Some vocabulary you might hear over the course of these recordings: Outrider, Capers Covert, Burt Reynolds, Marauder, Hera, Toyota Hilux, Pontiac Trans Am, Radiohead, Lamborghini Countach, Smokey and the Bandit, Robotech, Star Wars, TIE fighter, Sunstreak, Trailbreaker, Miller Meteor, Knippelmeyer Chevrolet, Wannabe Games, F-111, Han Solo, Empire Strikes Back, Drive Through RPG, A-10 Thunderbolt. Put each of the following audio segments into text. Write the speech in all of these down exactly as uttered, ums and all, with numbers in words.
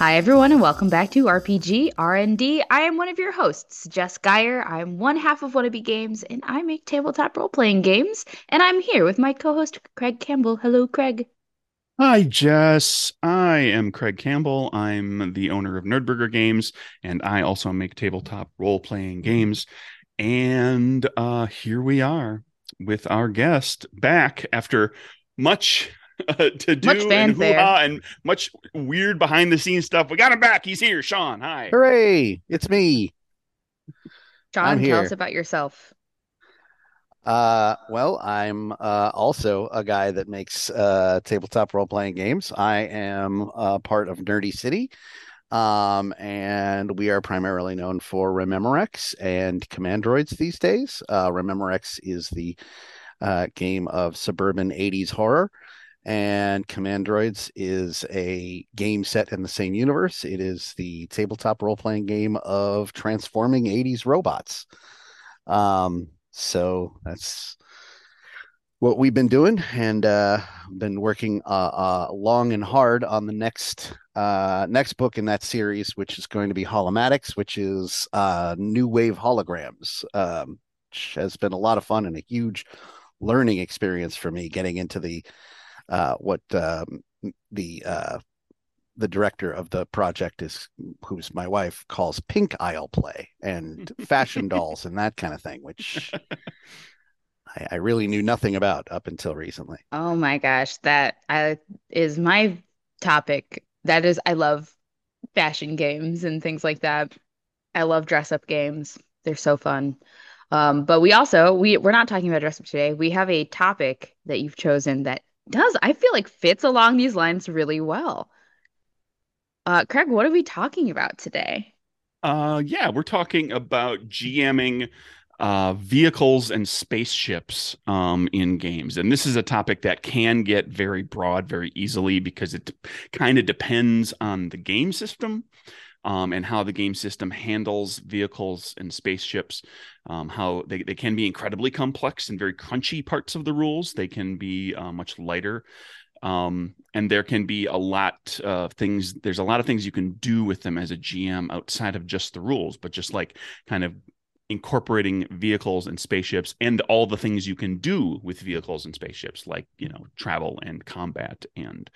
Hi, everyone, and welcome back to R P G R and D. I am one of your hosts, Jess Geyer. I'm one half of Wannabe Games, and I make tabletop role-playing games. And I'm here with my co-host, Craig Campbell. Hello, Craig. Hi, Jess. I am Craig Campbell. I'm the owner of Nerdburger Games, and I also make tabletop role-playing games. And uh, here we are with our guest back after much... Uh, to do much and hoo-ha and much weird behind the scenes stuff. We got him back. He's here. Sean, hi. Hooray. It's me. Sean, tell us about yourself. Uh, well, I'm uh, also a guy that makes uh, tabletop role-playing games. I am uh, part of Nerdy City, um, and we are primarily known for Rememorex and Command Droids these days. Uh, Rememorex is the uh, game of suburban eighties horror. And Command Droids is a game set in the same universe. It is the tabletop role-playing game of transforming eighties robots. Um, so that's what we've been doing, and uh, been working uh, uh, long and hard on the next uh, next book in that series, which is going to be Holomatics, which is uh, new wave holograms, um, which has been a lot of fun and a huge learning experience for me, getting into the Uh, what um, the uh, the director of the project is, who's my wife, calls pink aisle play and fashion dolls and that kind of thing, which I, I really knew nothing about up until recently. Oh my gosh, that I, is my topic. That is, I love fashion games and things like that. I love dress up games. They're so fun. Um, but we also we we're not talking about dress up today. We have a topic that you've chosen that. Does I feel like fits along these lines really well. Uh, Craig, what are we talking about today? Uh, yeah, we're talking about GMing uh, vehicles and spaceships um, in games. And this is a topic that can get very broad very easily because it de- kind of depends on the game system. Um, and how the game system handles vehicles and spaceships, um, how they, they can be incredibly complex and very crunchy parts of the rules. They can be uh, much lighter. Um, and there can be a lot of things. There's a lot of things you can do with them as a G M outside of just the rules, but just like kind of incorporating vehicles and spaceships and all the things you can do with vehicles and spaceships, like, you know, travel and combat and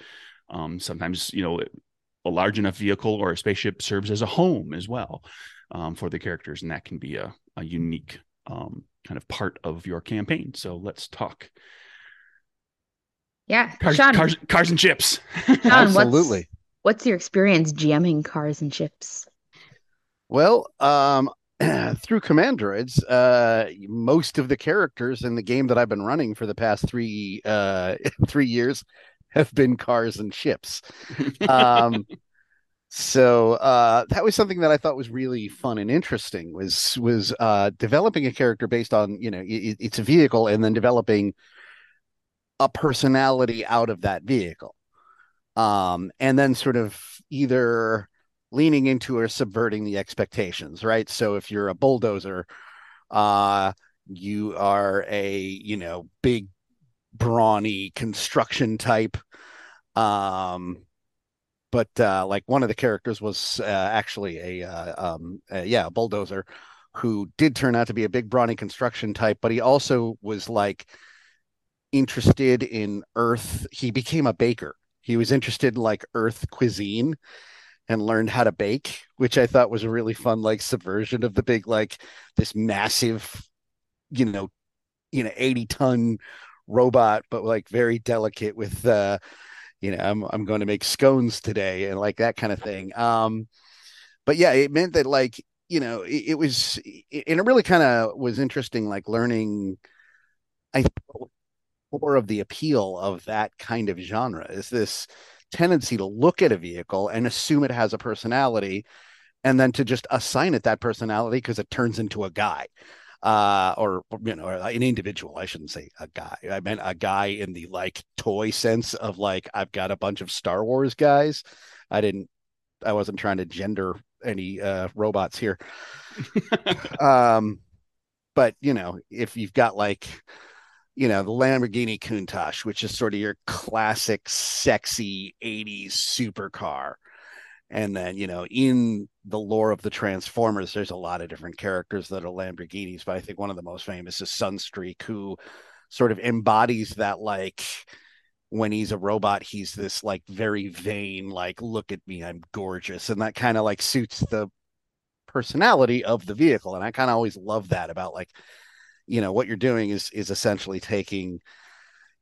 um, sometimes, you know, a large enough vehicle or a spaceship serves as a home as well um, for the characters. And that can be a, a unique um, kind of part of your campaign. So let's talk. Yeah. Cars, Sean, cars, cars and ships. Sean, absolutely. What's, what's your experience GMing cars and ships? Well, um, through Command Droids, uh, most of the characters in the game that I've been running for the past three, uh, three years have been cars and ships. Um, so uh, that was something that I thought was really fun and interesting, was was uh, developing a character based on, you know, it, it's a vehicle, and then developing a personality out of that vehicle. Um, and then sort of either leaning into or subverting the expectations, right? So if you're a bulldozer, uh, you are a, you know, big, brawny construction type, um but uh like one of the characters was uh, actually a uh, um a, yeah a bulldozer who did turn out to be a big brawny construction type, but he also was like interested in earth. He became a baker. He was interested in like earth cuisine and learned how to bake, which I thought was a really fun like subversion of the big, like this massive, you know, you know eighty ton robot, but like very delicate with uh you know I'm I'm going to make scones today and like that kind of thing. Um but yeah, it meant that like, you know, it, it was it, and it really kind of was interesting, like learning I think more of the appeal of that kind of genre is this tendency to look at a vehicle and assume it has a personality, and then to just assign it that personality because it turns into a guy. Uh, or, you know, an individual. I shouldn't say a guy. I meant a guy in the like toy sense of like, I've got a bunch of Star Wars guys. I didn't, I wasn't trying to gender any uh, robots here. um, but, you know, if you've got like, you know, the Lamborghini Countach, which is sort of your classic, sexy eighties supercar. And then, you know, in the lore of the Transformers, there's a lot of different characters that are Lamborghinis, but I think one of the most famous is Sunstreak, who sort of embodies that, like, when he's a robot, he's this, like, very vain, like, look at me, I'm gorgeous. And that kind of, like, suits the personality of the vehicle. And I kind of always love that about, like, you know, what you're doing is is essentially taking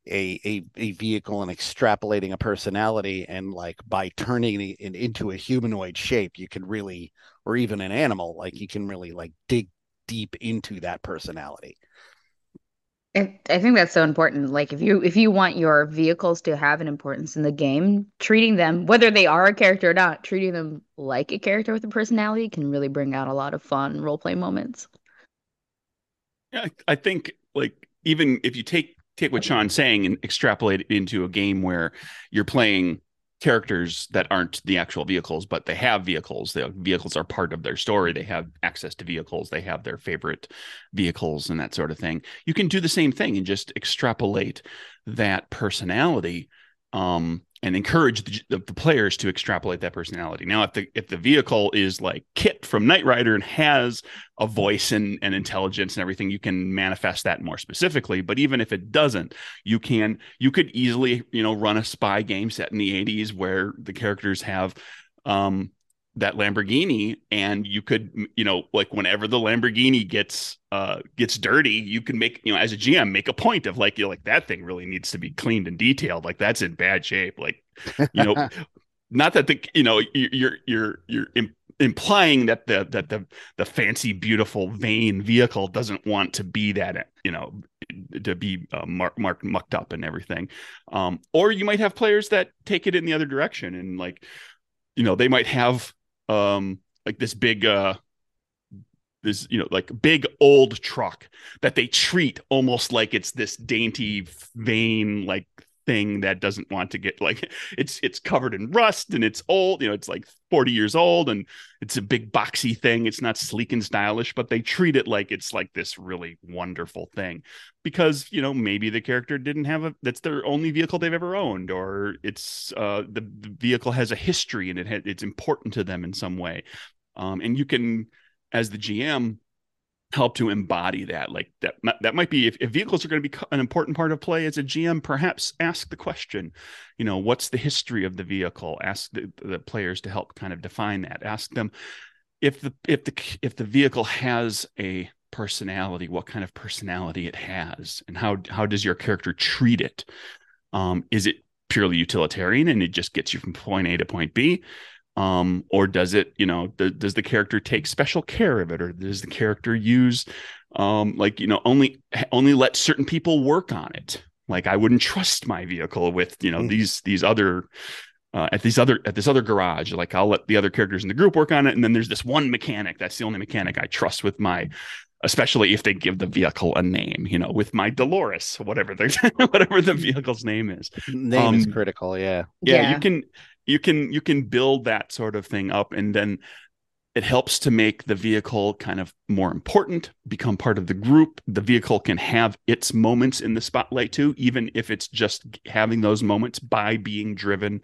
a, a a vehicle and extrapolating a personality, and like by turning it into a humanoid shape, you can really, or even an animal, like you can really like dig deep into that personality. I, I think that's so important. Like if you if you want your vehicles to have an importance in the game, treating them, whether they are a character or not, treating them like a character with a personality can really bring out a lot of fun role play moments. Yeah, I think like even if you take take what Sean's saying and extrapolate it into a game where you're playing characters that aren't the actual vehicles, but they have vehicles. The vehicles are part of their story. They have access to vehicles. They have their favorite vehicles and that sort of thing. You can do the same thing and just extrapolate that personality um, and encourage the, the, the players to extrapolate that personality. Now, if the if the vehicle is like Kit from Knight Rider and has a voice and, and intelligence and everything, you can manifest that more specifically. But even if it doesn't, you can you could easily, you know, run a spy game set in the eighties where the characters have um, that Lamborghini, and you could, you know, like whenever the Lamborghini gets uh, gets dirty, you can make, you know, as a G M, make a point of like, you know, like that thing really needs to be cleaned and detailed. Like that's in bad shape. Like, you know, not that the, you know, you're, you're, you're imp- implying that the, that the, the fancy, beautiful, vain vehicle doesn't want to be that, you know, to be uh, marked, mark, mucked up and everything. Um, or you might have players that take it in the other direction and like, you know, they might have, um like this big uh this you know like big old truck that they treat almost like it's this dainty vain like thing that doesn't want to get like it's it's covered in rust and it's old, you know, it's like forty years old and it's a big boxy thing. It's not sleek and stylish, but they treat it like it's like this really wonderful thing because, you know, maybe the character didn't have a, that's their only vehicle they've ever owned, or it's uh the, the vehicle has a history and it ha- it's important to them in some way. Um and you can, as the G M, help to embody that. Like that that might be, if, if vehicles are going to be an important part of play as a G M, perhaps ask the question, you know, what's the history of the vehicle? Ask the, the players to help kind of define that. Ask them if the if the if the vehicle has a personality, what kind of personality it has, and how how does your character treat it? Um is it purely utilitarian and it just gets you from point A to point B? Um, or does it, you know, th- does the character take special care of it? Or does the character use, um, like, you know, only, only let certain people work on it? Like, I wouldn't trust my vehicle with, you know, mm-hmm. these, these other, uh, at these other, at this other garage, like I'll let the other characters in the group work on it. And then there's this one mechanic. That's the only mechanic I trust with my, especially if they give the vehicle a name, you know, with my Dolores, whatever the, whatever the vehicle's name is. Name um, is critical. Yeah. Yeah. yeah. You can, You can you can build that sort of thing up, and then it helps to make the vehicle kind of more important, become part of the group. The vehicle can have its moments in the spotlight too, even if it's just having those moments by being driven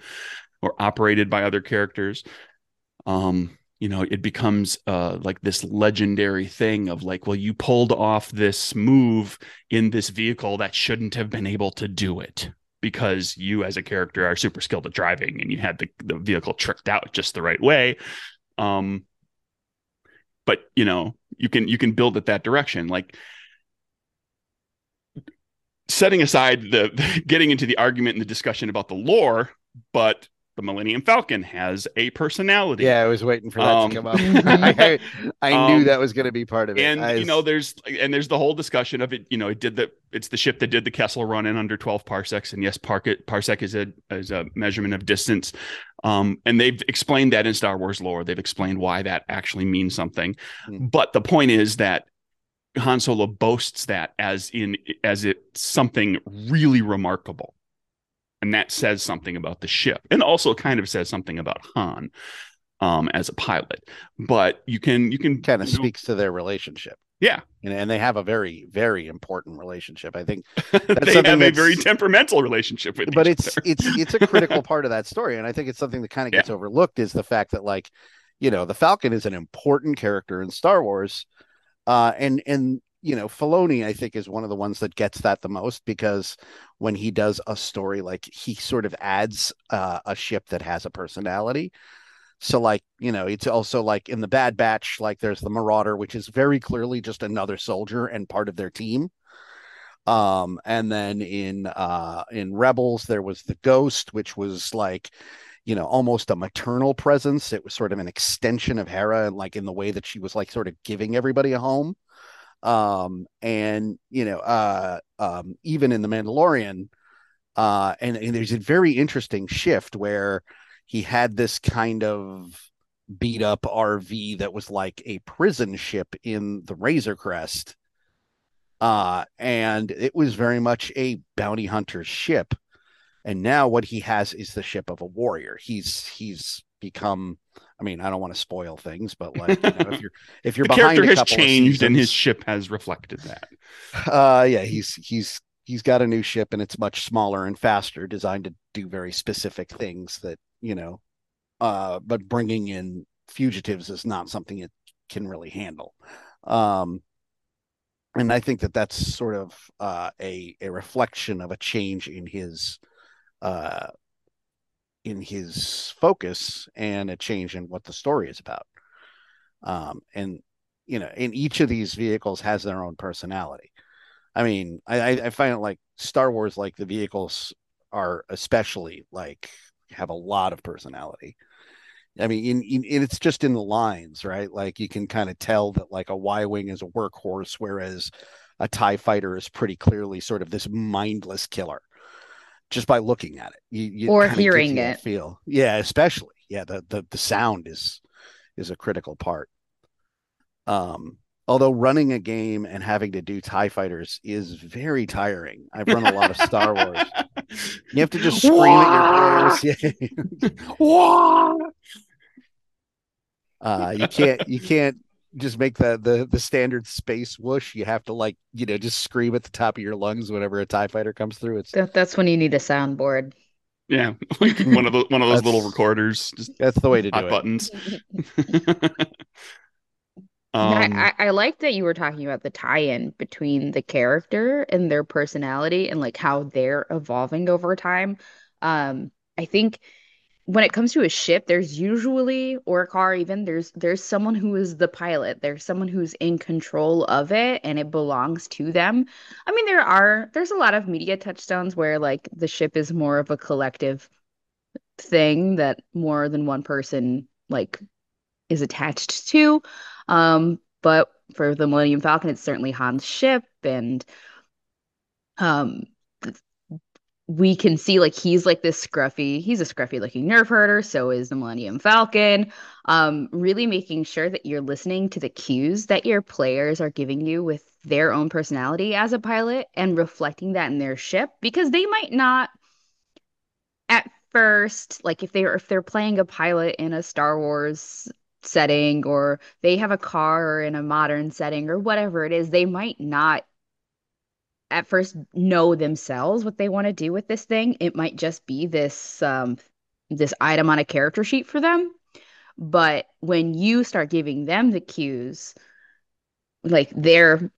or operated by other characters. Um, you know, it becomes uh, like this legendary thing of like, well, you pulled off this move in this vehicle that shouldn't have been able to do it, because you as a character are super skilled at driving and you had the, the vehicle tricked out just the right way. Um, but, you know, you can, you can build it that direction. Like setting aside the, the getting into the argument and the discussion about the lore, but the Millennium Falcon has a personality. Yeah, I was waiting for that um, to come up. I, I um, knew that was going to be part of it. And I, you know, there's and there's the whole discussion of it. You know, it did the it's the ship that did the Kessel Run in under twelve parsecs. And yes, parsec parsec is a is a measurement of distance. Um, and they've explained that in Star Wars lore. They've explained why that actually means something. Mm. But the point is that Han Solo boasts that as in as it something really remarkable. And that says something about the ship, and also kind of says something about Han um, as a pilot. But you can you can kind of speaks know, to their relationship. Yeah. And, and they have a very, very important relationship. I think that's they have that's, a very temperamental relationship with but each it's, other. it's it's a critical part of that story. And I think it's something that kind of gets yeah. overlooked is the fact that, like, you know, the Falcon is an important character in Star Wars. Uh, and, and, you know, Filoni, I think, is one of the ones that gets that the most, because when he does a story, like, he sort of adds uh, a ship that has a personality. So, like, you know, it's also like in the Bad Batch, like, there's the Marauder, which is very clearly just another soldier and part of their team. Um, and then in uh, in Rebels, there was the Ghost, which was like, you know, almost a maternal presence. It was sort of an extension of Hera, and like in the way that she was like sort of giving everybody a home. Um, and, you know, uh, um, even in The Mandalorian, uh, and, and there's a very interesting shift where he had this kind of beat up R V that was like a prison ship in the Razor Crest. Uh, and it was very much a bounty hunter ship. And now what he has is the ship of a warrior. He's, he's become, I mean, I don't want to spoil things, but like, you know, if you're, if you're the behind character a has changed seasons, and his ship has reflected that. Uh, yeah, he's, he's, he's got a new ship, and it's much smaller and faster, designed to do very specific things that, you know, uh, but bringing in fugitives is not something it can really handle. Um, and I think that that's sort of uh, a, a reflection of a change in his, uh, in his focus, and a change in what the story is about. Um, and, you know, in each of these vehicles has their own personality. I mean, I, I find it like Star Wars, like the vehicles are especially like, have a lot of personality. I mean, in, in, in it's just in the lines, right? Like, you can kind of tell that like a Y-wing is a workhorse, whereas a TIE fighter is pretty clearly sort of this mindless killer, just by looking at it, you, you or hearing it. Feel, yeah, especially, yeah. The, the the sound is is a critical part. Um, although running a game and having to do TIE fighters is very tiring. I've run a lot of Star Wars. You have to just scream at your players. uh, you can't you can't just make the, the the standard space whoosh. You have to, like, you know, just scream at the top of your lungs whenever a TIE fighter comes through. It's that, that's when you need a soundboard. Yeah, like one of the, one of those little recorders. Just that's the way to do it. Buttons. Um, I, I like that you were talking about the tie-in between the character and their personality, and like how they're evolving over time. Um, I think when it comes to a ship, there's usually, or a car even, there's there's someone who is the pilot. There's someone who's in control of it, and it belongs to them. I mean, there are there's a lot of media touchstones where like the ship is more of a collective thing that more than one person like is attached to. Um, but for the Millennium Falcon, it's certainly Han's ship, and um, we can see like he's like this scruffy, he's a scruffy looking nerf herder. So is the Millennium Falcon. Um, really making sure that you're listening to the cues that your players are giving you with their own personality as a pilot, and reflecting that in their ship, because they might not at first, like if they're if they're playing a pilot in a Star Wars setting, or they have a car in a modern setting, or whatever it is, they might not at first know themselves what they want to do with this thing. It might just be this um this item on a character sheet for them. But when you start giving them the cues, like they're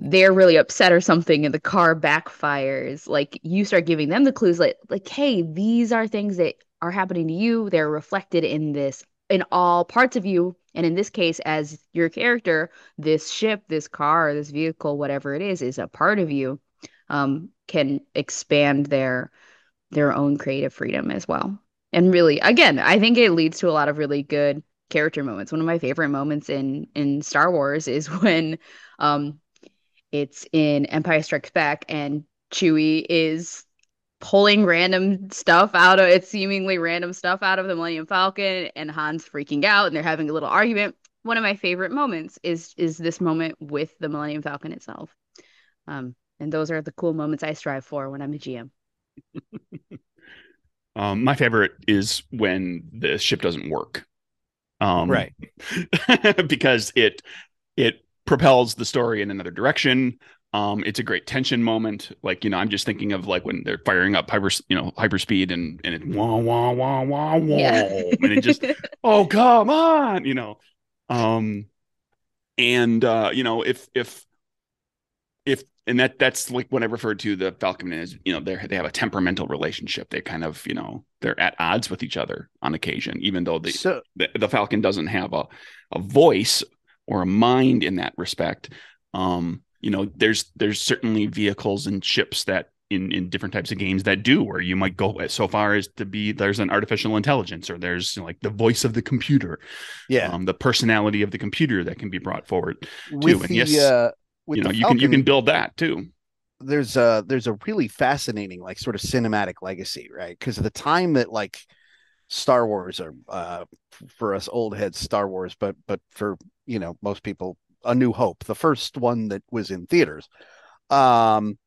they're really upset or something and the car backfires, like you start giving them the clues, like like hey, these are things that are happening to you. They're reflected in this, in all parts of you. And in this case, as your character, this ship, this car, this vehicle, whatever it is, is a part of you. Um, can expand their, their own creative freedom as well. And really, again, I think it leads to a lot of really good character moments. One of my favorite moments in, in Star Wars is when um, it's in Empire Strikes Back, and Chewie is pulling random stuff out of it's seemingly random stuff out of the Millennium Falcon, and Han's freaking out, and they're having a little argument. One of my favorite moments is is this moment with the Millennium Falcon itself. Um, and those are the cool moments I strive for when I'm a G M. um, my favorite is when the ship doesn't work. Um, right. Because it, it propels the story in another direction. Um, it's a great tension moment. Like, you know, I'm just thinking of like when they're firing up hyper, you know, hyperspeed and, and it wah, wah, wah, wah, wah. Yeah. And it just, oh, come on, you know. Um, and, uh, you know, if, if, if, and that, that's like when I referred to the Falcon as, you know, they they have a temperamental relationship. They kind of, you know, they're at odds with each other on occasion, even though the, so, the, the Falcon doesn't have a, a voice or a mind in that respect. Um, You know, there's there's certainly vehicles and ships that in, in different types of games that do, where you might go so far as to be there's an artificial intelligence, or there's, you know, like the voice of the computer. Yeah. Um, the personality of the computer that can be brought forward too. With and the, yes, uh, with you know, the Falcon, you can you can build that too. There's a there's a really fascinating like sort of cinematic legacy, right? Because at the time that like Star Wars, or uh, for us old heads, Star Wars, but but for, you know, most people, A New Hope, the first one that was in theaters. Um,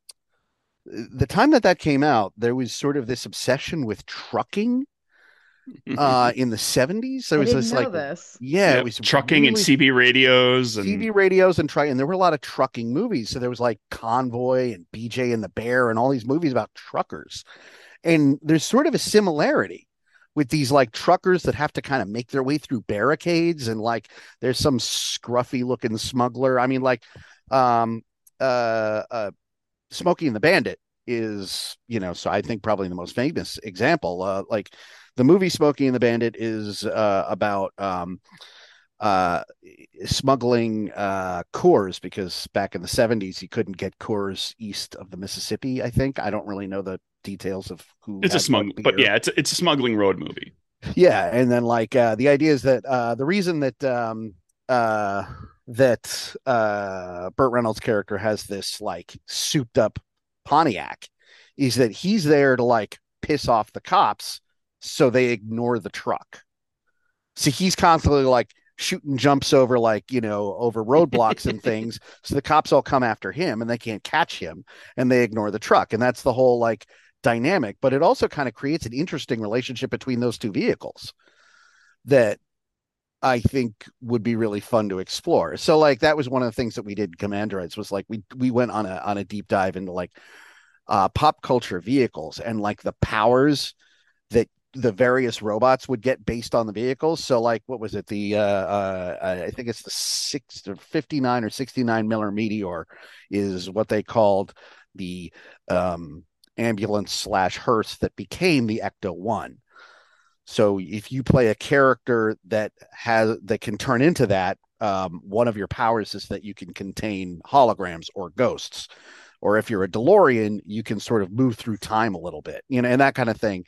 the time that that came out, there was sort of this obsession with trucking uh, in the seventies. There was this like, this. yeah, yep. it was trucking really, and C B radios and C B radios and try. And there were a lot of trucking movies. So there was like Convoy and B J and the Bear and all these movies about truckers. And there's sort of a similarity with these like truckers that have to kind of make their way through barricades, and like there's some scruffy looking smuggler. I mean, like um, uh, uh, Smokey and the Bandit is, you know, so I think probably the most famous example. Uh, like the movie Smokey and the Bandit is uh, about um, uh, smuggling uh, Coors, because back in the seventies, he couldn't get Coors east of the Mississippi, I think. I don't really know the details of who it's a smuggling, but yeah, it's it's a smuggling road movie. Yeah, and then like uh, the idea is that uh, the reason that um, uh, that uh, Burt Reynolds' character has this like souped up Pontiac is that he's there to like piss off the cops, so they ignore the truck. So he's constantly like shooting jumps over like, you know, over roadblocks and things. So the cops all come after him, and they can't catch him, and they ignore the truck, and that's the whole like dynamic. But it also kind of creates an interesting relationship between those two vehicles that I think would be really fun to explore. So like that was one of the things that we did in Command Droids, was like we we went on a on a deep dive into like uh pop culture vehicles and like the powers that the various robots would get based on the vehicles. So like what was it, the uh, uh I think it's the six or fifty-nine or sixty-nine Miller Meteor is what they called the um ambulance slash hearse that became the Ecto one. So if you play a character that has that can turn into that, um, one of your powers is that you can contain holograms or ghosts, or if you're a DeLorean, you can sort of move through time a little bit, you know, and that kind of thing.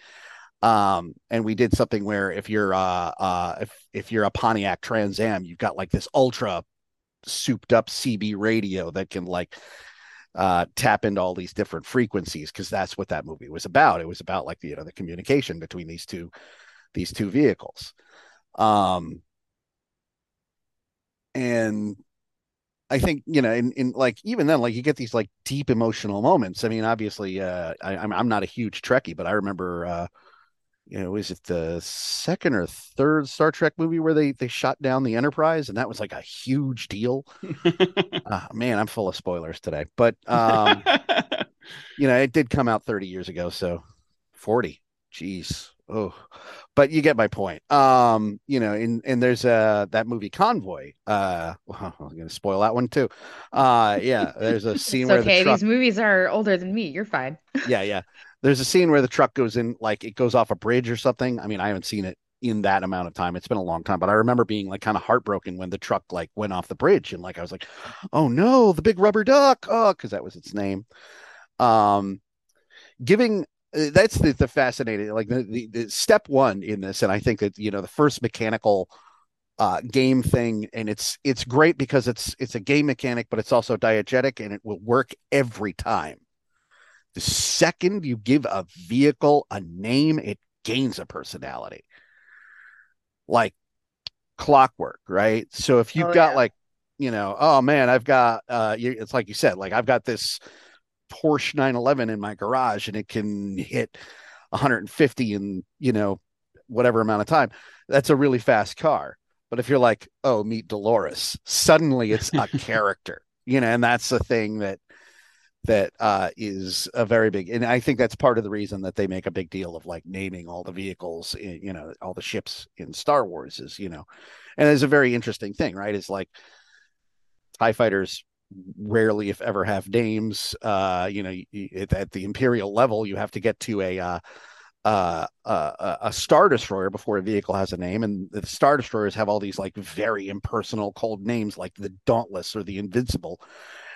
Um, and we did something where if you're uh uh if if you're a Pontiac Trans Am, you've got like this ultra souped up C B radio that can like uh tap into all these different frequencies, because that's what that movie was about. It was about like the, you know, the communication between these two these two vehicles. Um, and I think, you know, in, in like even then, like you get these like deep emotional moments. I mean, obviously, uh, I, I'm I'm not a huge Trekkie, but I remember. Uh, You know, is it the second or third Star Trek movie where they, they shot down the Enterprise? And that was like a huge deal. uh, man, I'm full of spoilers today. But, um, you know, it did come out thirty years ago. So forty. Jeez. Oh, but you get my point. Um, you know, and, and there's uh, that movie Convoy. Uh, well, I'm going to spoil that one, too. Uh, yeah, there's a scene it's where okay. the truck... These movies are older than me. You're fine. Yeah, yeah. There's a scene where the truck goes in, like it goes off a bridge or something. I mean, I haven't seen it in that amount of time. It's been a long time, but I remember being like kind of heartbroken when the truck like went off the bridge, and like I was like, "Oh no, the big rubber duck!" Oh, because that was its name. Um, giving that's the, the fascinating, like the, the, the step one in this, and I think that, you know, the first mechanical uh, game thing, and it's it's great because it's it's a game mechanic, but it's also diegetic, and it will work every time. The second you give a vehicle a name, it gains a personality. Like clockwork, right? So if you've oh, got yeah. like, you know, oh man, I've got, uh, you, it's like you said, like I've got this Porsche nine eleven in my garage, and it can hit one hundred fifty in, you know, whatever amount of time. That's a really fast car. But if you're like, oh, meet Dolores, suddenly it's a character, you know, and that's the thing that that uh, is a very big. And I think that's part of the reason that they make a big deal of like naming all the vehicles, in, you know, all the ships in Star Wars is, you know, and it's a very interesting thing, right? It's like TIE fighters rarely, if ever, have names. Uh, you know, at the Imperial level, you have to get to a uh, uh, uh, a Star Destroyer before a vehicle has a name, and the Star Destroyers have all these like very impersonal, cold names like the Dauntless or the Invincible.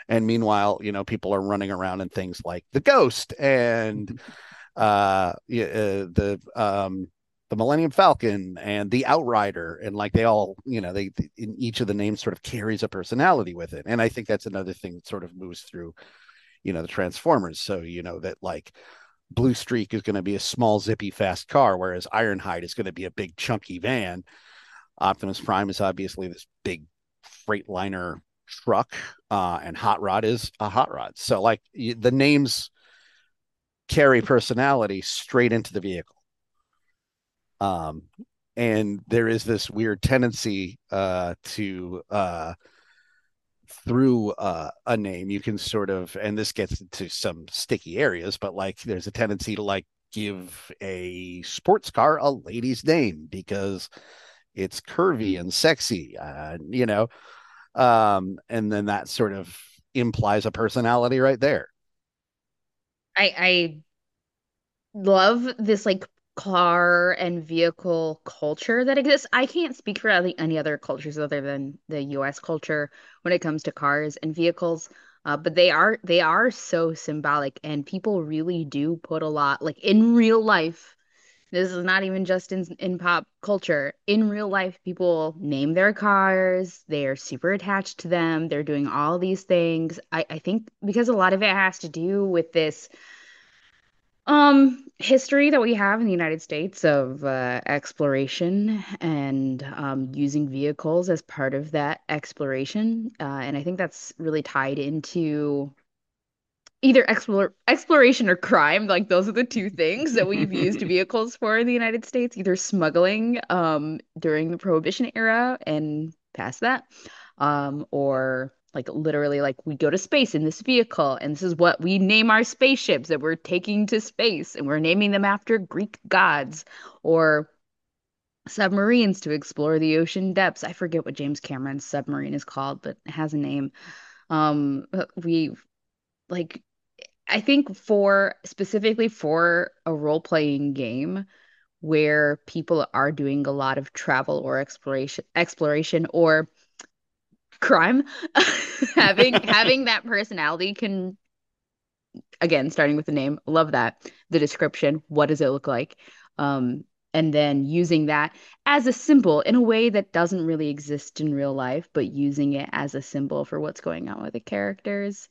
And meanwhile, you know, people are running around in things like the Ghost and uh, uh, the um, the Millennium Falcon and the Outrider. And like they all, you know, they, they in each of the names sort of carries a personality with it. And I think that's another thing that sort of moves through, you know, the Transformers. So, you know, that like Blue Streak is going to be a small, zippy, fast car, whereas Ironhide is going to be a big, chunky van. Optimus Prime is obviously this big Freightliner truck, uh and Hot Rod is a hot rod. So like y- the names carry personality straight into the vehicle, um and there is this weird tendency uh to uh through uh a name you can sort of, and this gets into some sticky areas, but like there's a tendency to like give a sports car a lady's name because it's curvy and sexy, uh you know. Um, and then that sort of implies a personality right there. I, I love this like car and vehicle culture that exists. I can't speak for any other cultures other than the U S culture when it comes to cars and vehicles. Uh, but they are, they are so symbolic, and people really do put a lot, like in real life. This is not even just in, in pop culture. In real life, people name their cars. They are super attached to them. They're doing all these things. I, I think because a lot of it has to do with this um, history that we have in the United States of uh, exploration and um, using vehicles as part of that exploration. Uh, and I think that's really tied into either explore, exploration or crime. Like those are the two things that we've used vehicles for in the United States, either smuggling um, during the Prohibition era and past that, um, or like literally like we go to space in this vehicle and this is what we name our spaceships that we're taking to space, and we're naming them after Greek gods, or submarines to explore the ocean depths. I forget what James Cameron's submarine is called, but it has a name. Um, we like I think for specifically for a role-playing game where people are doing a lot of travel or exploration, exploration or crime, having having that personality can, again, starting with the name, love that, the description, what does it look like, um, and then using that as a symbol in a way that doesn't really exist in real life, but using it as a symbol for what's going on with the characters.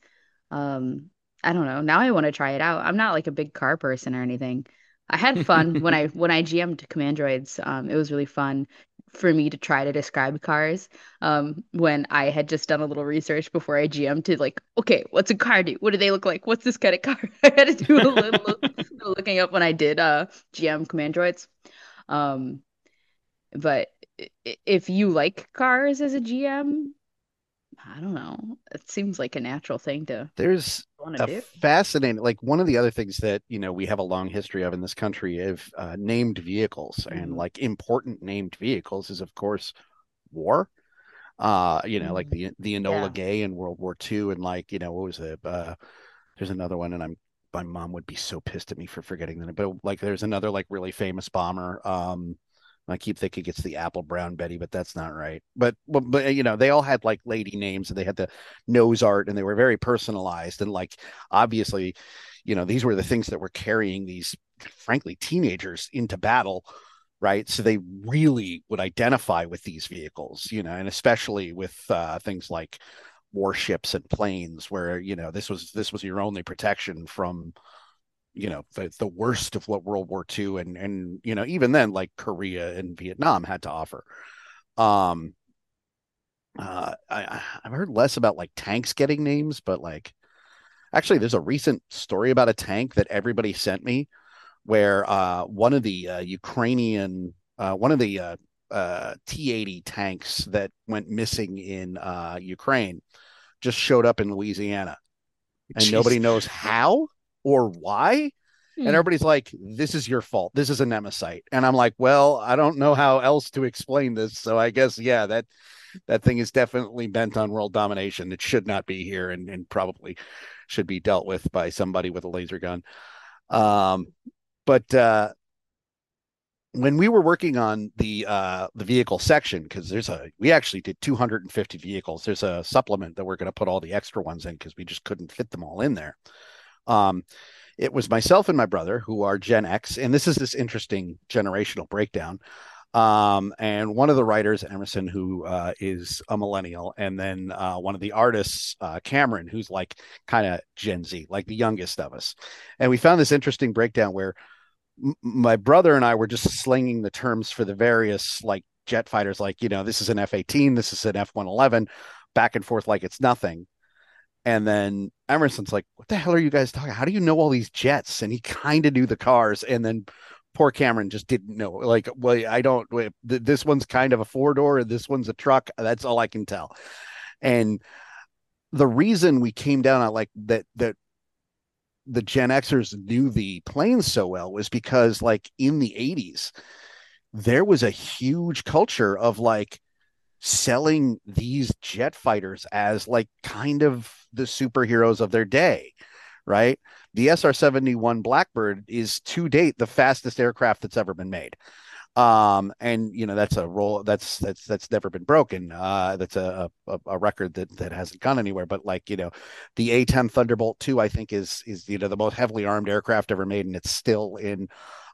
Um, I don't know. Now I want to try it out. I'm not like a big car person or anything. I had fun when I when I G M'd Command Droids. Um, it was really fun for me to try to describe cars. Um, when I had just done a little research before I G M'd to like, okay, what's a car do? What do they look like? What's this kind of car? I had to do a little looking up when I did uh G M Command Droids. Um, but if you like cars as a G M, I don't know. It seems like a natural thing to There's want to do. Fascinating. Like one of the other things that, you know, we have a long history of in this country of uh, named vehicles, mm-hmm. and like important named vehicles is, of course, war. Uh, you know, mm-hmm. like the the Enola yeah. Gay in World War Two, and like, you know, what was it? Uh, there's another one, and I'm my mom would be so pissed at me for forgetting that. But like, there's another like really famous bomber. Um, I keep thinking it's the Apple Brown Betty, but that's not right. But, but, but, you know, they all had like lady names, and they had the nose art, and they were very personalized. And like, obviously, you know, these were the things that were carrying these, frankly, teenagers into battle. Right. So they really would identify with these vehicles, you know, and especially with uh, things like warships and planes where, you know, this was this was your only protection from, you know, the, the worst of what World War Two and, and, you know, even then, like Korea and Vietnam had to offer. Um, uh, I, I've heard less about like tanks getting names, but like, actually, there's a recent story about a tank that everybody sent me where uh, one of the uh, Ukrainian, uh, one of the uh, uh, T eighty tanks that went missing in uh, Ukraine just showed up in Louisiana. And Jeez. Nobody knows how or why. And everybody's like, this is your fault. This is a nemesite. And I'm like, well, I don't know how else to explain this. So I guess, yeah, that that thing is definitely bent on world domination. It should not be here and, and probably should be dealt with by somebody with a laser gun. Um, but uh, when we were working on the uh, the vehicle section, because there's a we actually did two hundred fifty vehicles. There's a supplement that we're going to put all the extra ones in because we just couldn't fit them all in there. Um It was myself and my brother, who are Gen X, and this is this interesting generational breakdown. Um, and one of the writers, Emerson, who uh, is a millennial, and then uh, one of the artists, uh, Cameron, who's like kind of Gen Z, like the youngest of us. And we found this interesting breakdown where m- my brother and I were just slinging the terms for the various like jet fighters, like, you know, this is an F eighteen, this is an F one eleven, back and forth like it's nothing. And then Emerson's like, what the hell are you guys talking? How do you know all these jets? And he kind of knew the cars. And then poor Cameron just didn't know. Like, well, I don't, this one's kind of a four door. This one's a truck. That's all I can tell. And the reason we came down on like that, that the Gen Xers knew the planes so well was because like in the eighties, there was a huge culture of like selling these jet fighters as like kind of the superheroes of their day, right? The S R seventy-one Blackbird is to date the fastest aircraft that's ever been made. Um, and you know, that's a roll that's that's that's never been broken. Uh, that's a, a a record that that hasn't gone anywhere. But like, you know, the A ten Thunderbolt two, I think, is is you know the most heavily armed aircraft ever made, and it's still in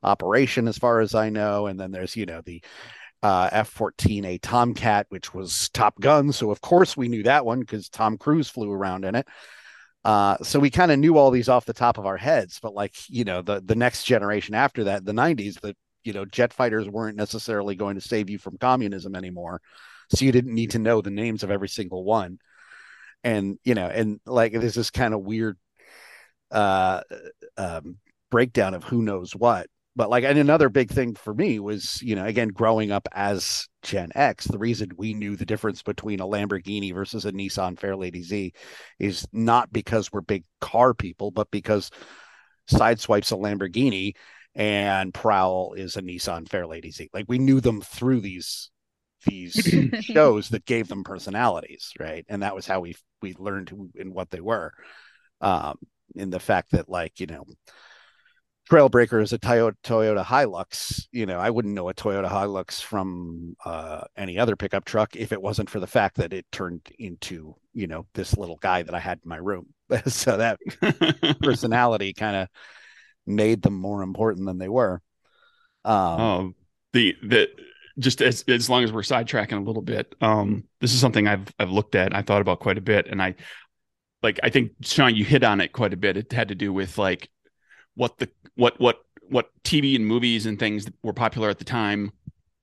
operation as far as I know. And then there's, you know, the Uh, F fourteen A Tomcat, which was Top Gun. So, of course, we knew that one because Tom Cruise flew around in it. Uh, so we kind of knew all these off the top of our heads. But like, you know, the, the next generation after that, the nineties, the, you know, jet fighters weren't necessarily going to save you from communism anymore. So you didn't need to know the names of every single one. And, you know, and like there's this kind of weird uh, um, breakdown of who knows what. But like, and another big thing for me was, you know, again, growing up as Gen X, the reason we knew the difference between a Lamborghini versus a Nissan Fairlady Z is not because we're big car people, but because Sideswipe's a Lamborghini and Prowl is a Nissan Fairlady Z. Like we knew them through these these shows that gave them personalities, right? And that was how we we learned who and what they were. Um, in the fact that, like, you know, Trailbreaker is a Toyota, Toyota Hilux. You know, I wouldn't know a Toyota Hilux from uh, any other pickup truck if it wasn't for the fact that it turned into, you know, this little guy that I had in my room. So that personality kind of made them more important than they were. Um, oh, the the just as as long as we're sidetracking a little bit, um, this is something I've I've looked at, I thought about quite a bit, and I like I think Sean, you hit on it quite a bit. It had to do with like what the what what what T V and movies and things were popular at the time,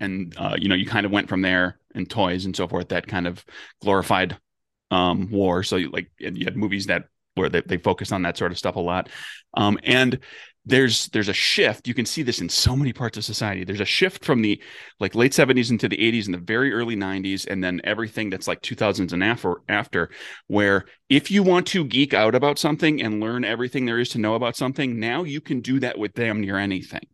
and uh, you know, you kind of went from there, and toys and so forth that kind of glorified um, war. So you, like you had movies that where they, they focused on that sort of stuff a lot. Um, and there's there's a shift. You can see this in so many parts of society. There's a shift from the like late seventies into the eighties and the very early nineties, and then everything that's like two thousands and after, after, where if you want to geek out about something and learn everything there is to know about something, now you can do that with damn near anything.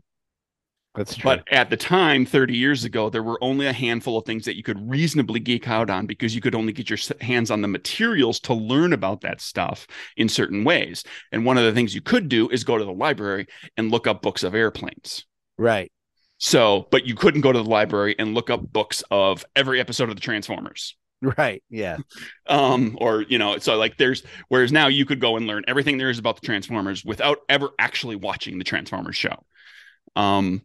That's true. But at the time, thirty years ago, there were only a handful of things that you could reasonably geek out on because you could only get your hands on the materials to learn about that stuff in certain ways. And one of the things you could do is go to the library and look up books of airplanes. Right. So, but you couldn't go to the library and look up books of every episode of the Transformers. Right. Yeah. Um, or, you know, so like there's, whereas now you could go and learn everything there is about the Transformers without ever actually watching the Transformers show. Um,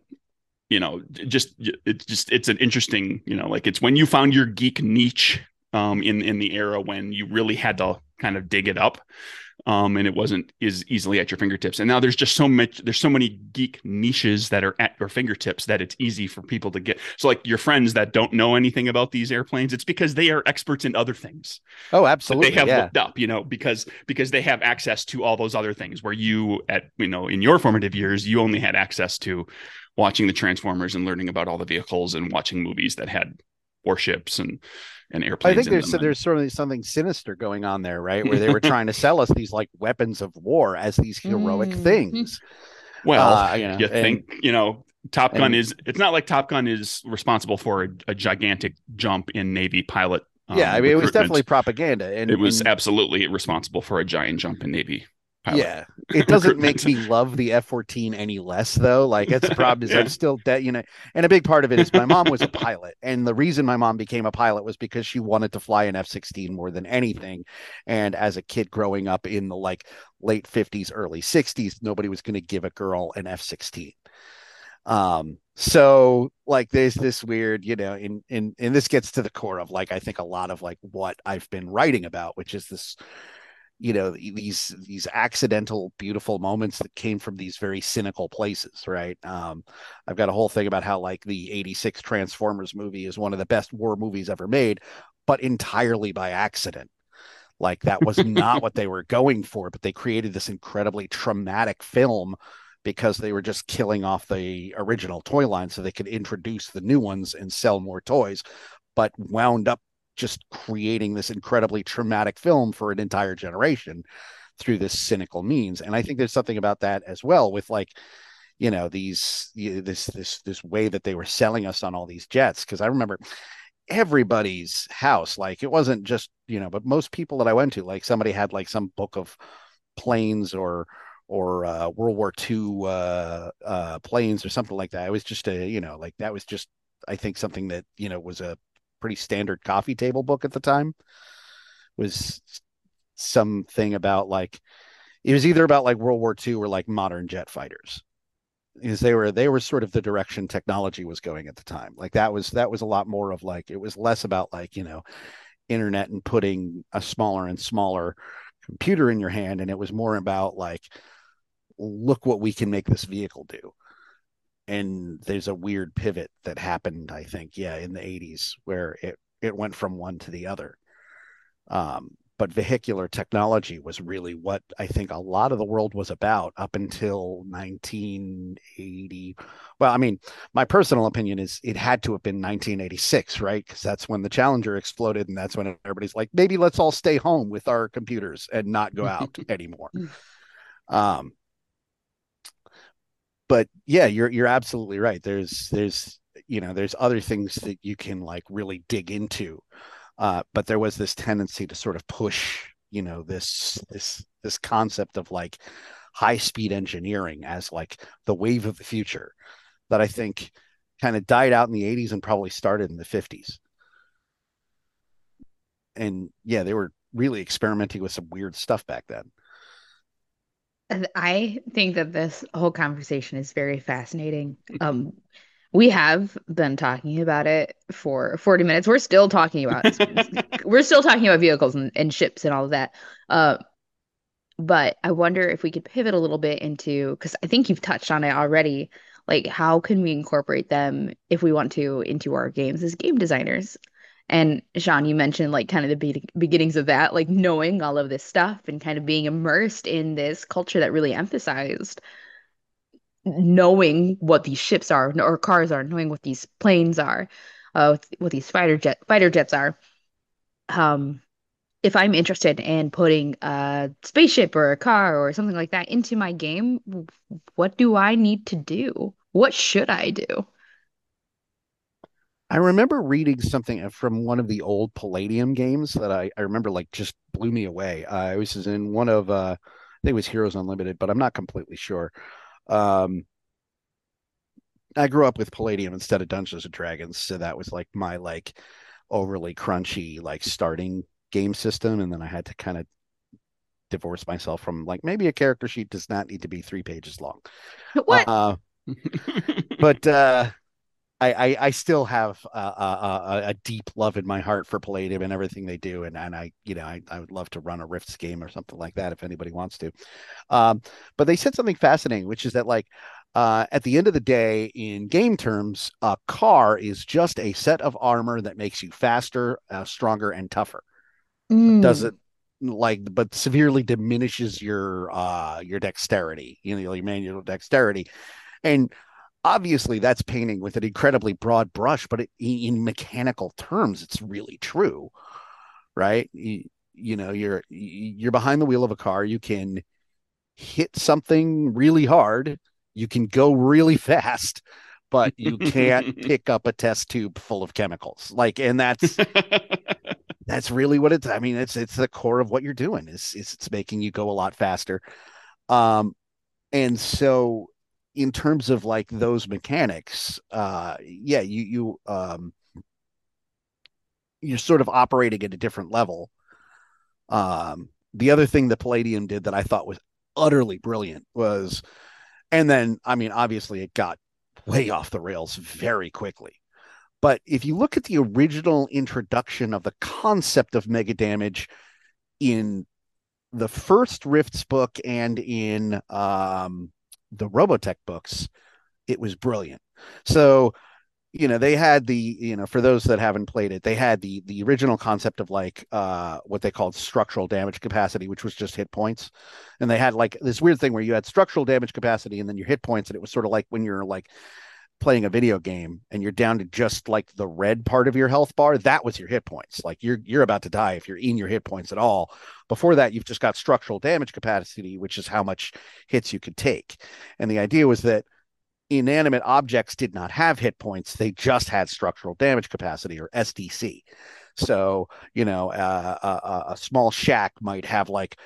you know, just it's just it's an interesting, you know, like it's when you found your geek niche um, in in the era when you really had to kind of dig it up, um, and it wasn't as easily at your fingertips. And now there's just so much, there's so many geek niches that are at your fingertips that it's easy for people to get. So like your friends that don't know anything about these airplanes, it's because they are experts in other things. Oh, absolutely. They have yeah. looked up, you know, because because they have access to all those other things where you at, you know, in your formative years, you only had access to watching the Transformers and learning about all the vehicles and watching movies that had warships and and airplanes. I think in there's them. So there's certainly something sinister going on there, right? Where they were trying to sell us these like weapons of war as these heroic mm. things. Well, uh, you, know, you think and, you know Top Gun and, is. It's not like Top Gun is responsible for a, a gigantic jump in Navy pilot. Um, yeah, I mean, recruitment. It was definitely propaganda, and it was and, absolutely responsible for a giant jump in Navy. Pilot. Yeah, it doesn't make me love the F fourteen any less, though. Like, that's the problem is yeah. I'm still dead, you know, and a big part of it is my mom was a pilot. And the reason my mom became a pilot was because she wanted to fly an F sixteen more than anything. And as a kid growing up in the like late fifties, early sixties, nobody was going to give a girl an F sixteen. Um, so like there's this weird, you know, in, in, and this gets to the core of like, I think a lot of like what I've been writing about, which is this, you know, these these accidental beautiful moments that came from these very cynical places, right? Um, I've got a whole thing about how like the eighty-six Transformers movie is one of the best war movies ever made, but entirely by accident. Like that was not what they were going for, but they created this incredibly traumatic film because they were just killing off the original toy line so they could introduce the new ones and sell more toys, but wound up just creating this incredibly traumatic film for an entire generation through this cynical means. And I think there's something about that as well with like, you know, these, this, this, this way that they were selling us on all these jets. Cause I remember everybody's house, like it wasn't just, you know, but most people that I went to, like somebody had like some book of planes or, or uh, World War Two uh, uh, planes or something like that. It was just a, you know, like that was just, I think something that, you know, was a pretty standard coffee table book at the time. Was something about like it was either about like World War Two or like modern jet fighters, because they were they were sort of the direction technology was going at the time. Like that was that was a lot more of like, it was less about like, you know, internet and putting a smaller and smaller computer in your hand, and it was more about like, look what we can make this vehicle do. And there's a weird pivot that happened, I think, yeah, in the eighties, where it, it went from one to the other. Um, but vehicular technology was really what I think a lot of the world was about up until nineteen eighty. Well, I mean, my personal opinion is it had to have been nineteen eighty-six, right? Because that's when the Challenger exploded, and that's when everybody's like, maybe let's all stay home with our computers and not go out anymore. Um But yeah, you're you're absolutely right. There's there's you know there's other things that you can like really dig into, uh, but there was this tendency to sort of push you know this this this concept of like high speed engineering as like the wave of the future, that I think kind of died out in the eighties and probably started in the fifties. And yeah, they were really experimenting with some weird stuff back then. I think that this whole conversation is very fascinating. Um, we have been talking about it for forty minutes. We're still talking about we're still talking about vehicles and, and ships and all of that. Uh, but I wonder if we could pivot a little bit into, because I think you've touched on it already. Like, how can we incorporate them if we want to into our games as game designers? And Sean, you mentioned like kind of the be- beginnings of that, like knowing all of this stuff and kind of being immersed in this culture that really emphasized knowing what these ships are or cars are, knowing what these planes are, uh, what these fighter jet fighter jets are. Um, if I'm interested in putting a spaceship or a car or something like that into my game, what do I need to do? What should I do? I remember reading something from one of the old Palladium games that I, I remember like just blew me away. Uh, I was in one of, uh, I think it was Heroes Unlimited, but I'm not completely sure. Um, I grew up with Palladium instead of Dungeons and Dragons. So that was like my like overly crunchy, like starting game system. And then I had to kind of divorce myself from like, maybe a character sheet does not need to be three pages long. What? Uh, but, uh, I, I, I still have a, a, a deep love in my heart for Palladium and everything they do. And, and I, you know, I, I would love to run a Rifts game or something like that if anybody wants to. Um, but they said something fascinating, which is that like uh, at the end of the day, in game terms, a car is just a set of armor that makes you faster, uh, stronger, and tougher. Mm. Doesn't like, but severely diminishes your, uh, your dexterity, you know, your manual dexterity. And Obviously, that's painting with an incredibly broad brush, but it, in mechanical terms, it's really true, right? You, you know, you're you're behind the wheel of a car. You can hit something really hard. You can go really fast, but you can't pick up a test tube full of chemicals. Like, and that's that's really what it's. I mean, it's it's the core of what you're doing is is it's making you go a lot faster. Um, and so. In terms of like those mechanics, uh, yeah, you you um, you're sort of operating at a different level. Um, the other thing that Palladium did that I thought was utterly brilliant was, and then I mean, obviously it got way off the rails very quickly. But if you look at the original introduction of the concept of mega damage in the first Rifts book and in um, the Robotech books, it was brilliant. So, you know, they had the, you know, for those that haven't played it, they had the the original concept of like uh what they called structural damage capacity, which was just hit points. And they had like this weird thing where you had structural damage capacity and then your hit points. And it was sort of like when you're like playing a video game and you're down to just like the red part of your health bar, that was your hit points. Like you're, you're about to die if you're in your hit points at all. Before that, you've just got structural damage capacity, which is how much hits you could take. And the idea was that inanimate objects did not have hit points. They just had structural damage capacity, or S D C. So, you know, uh, a, a small shack might have like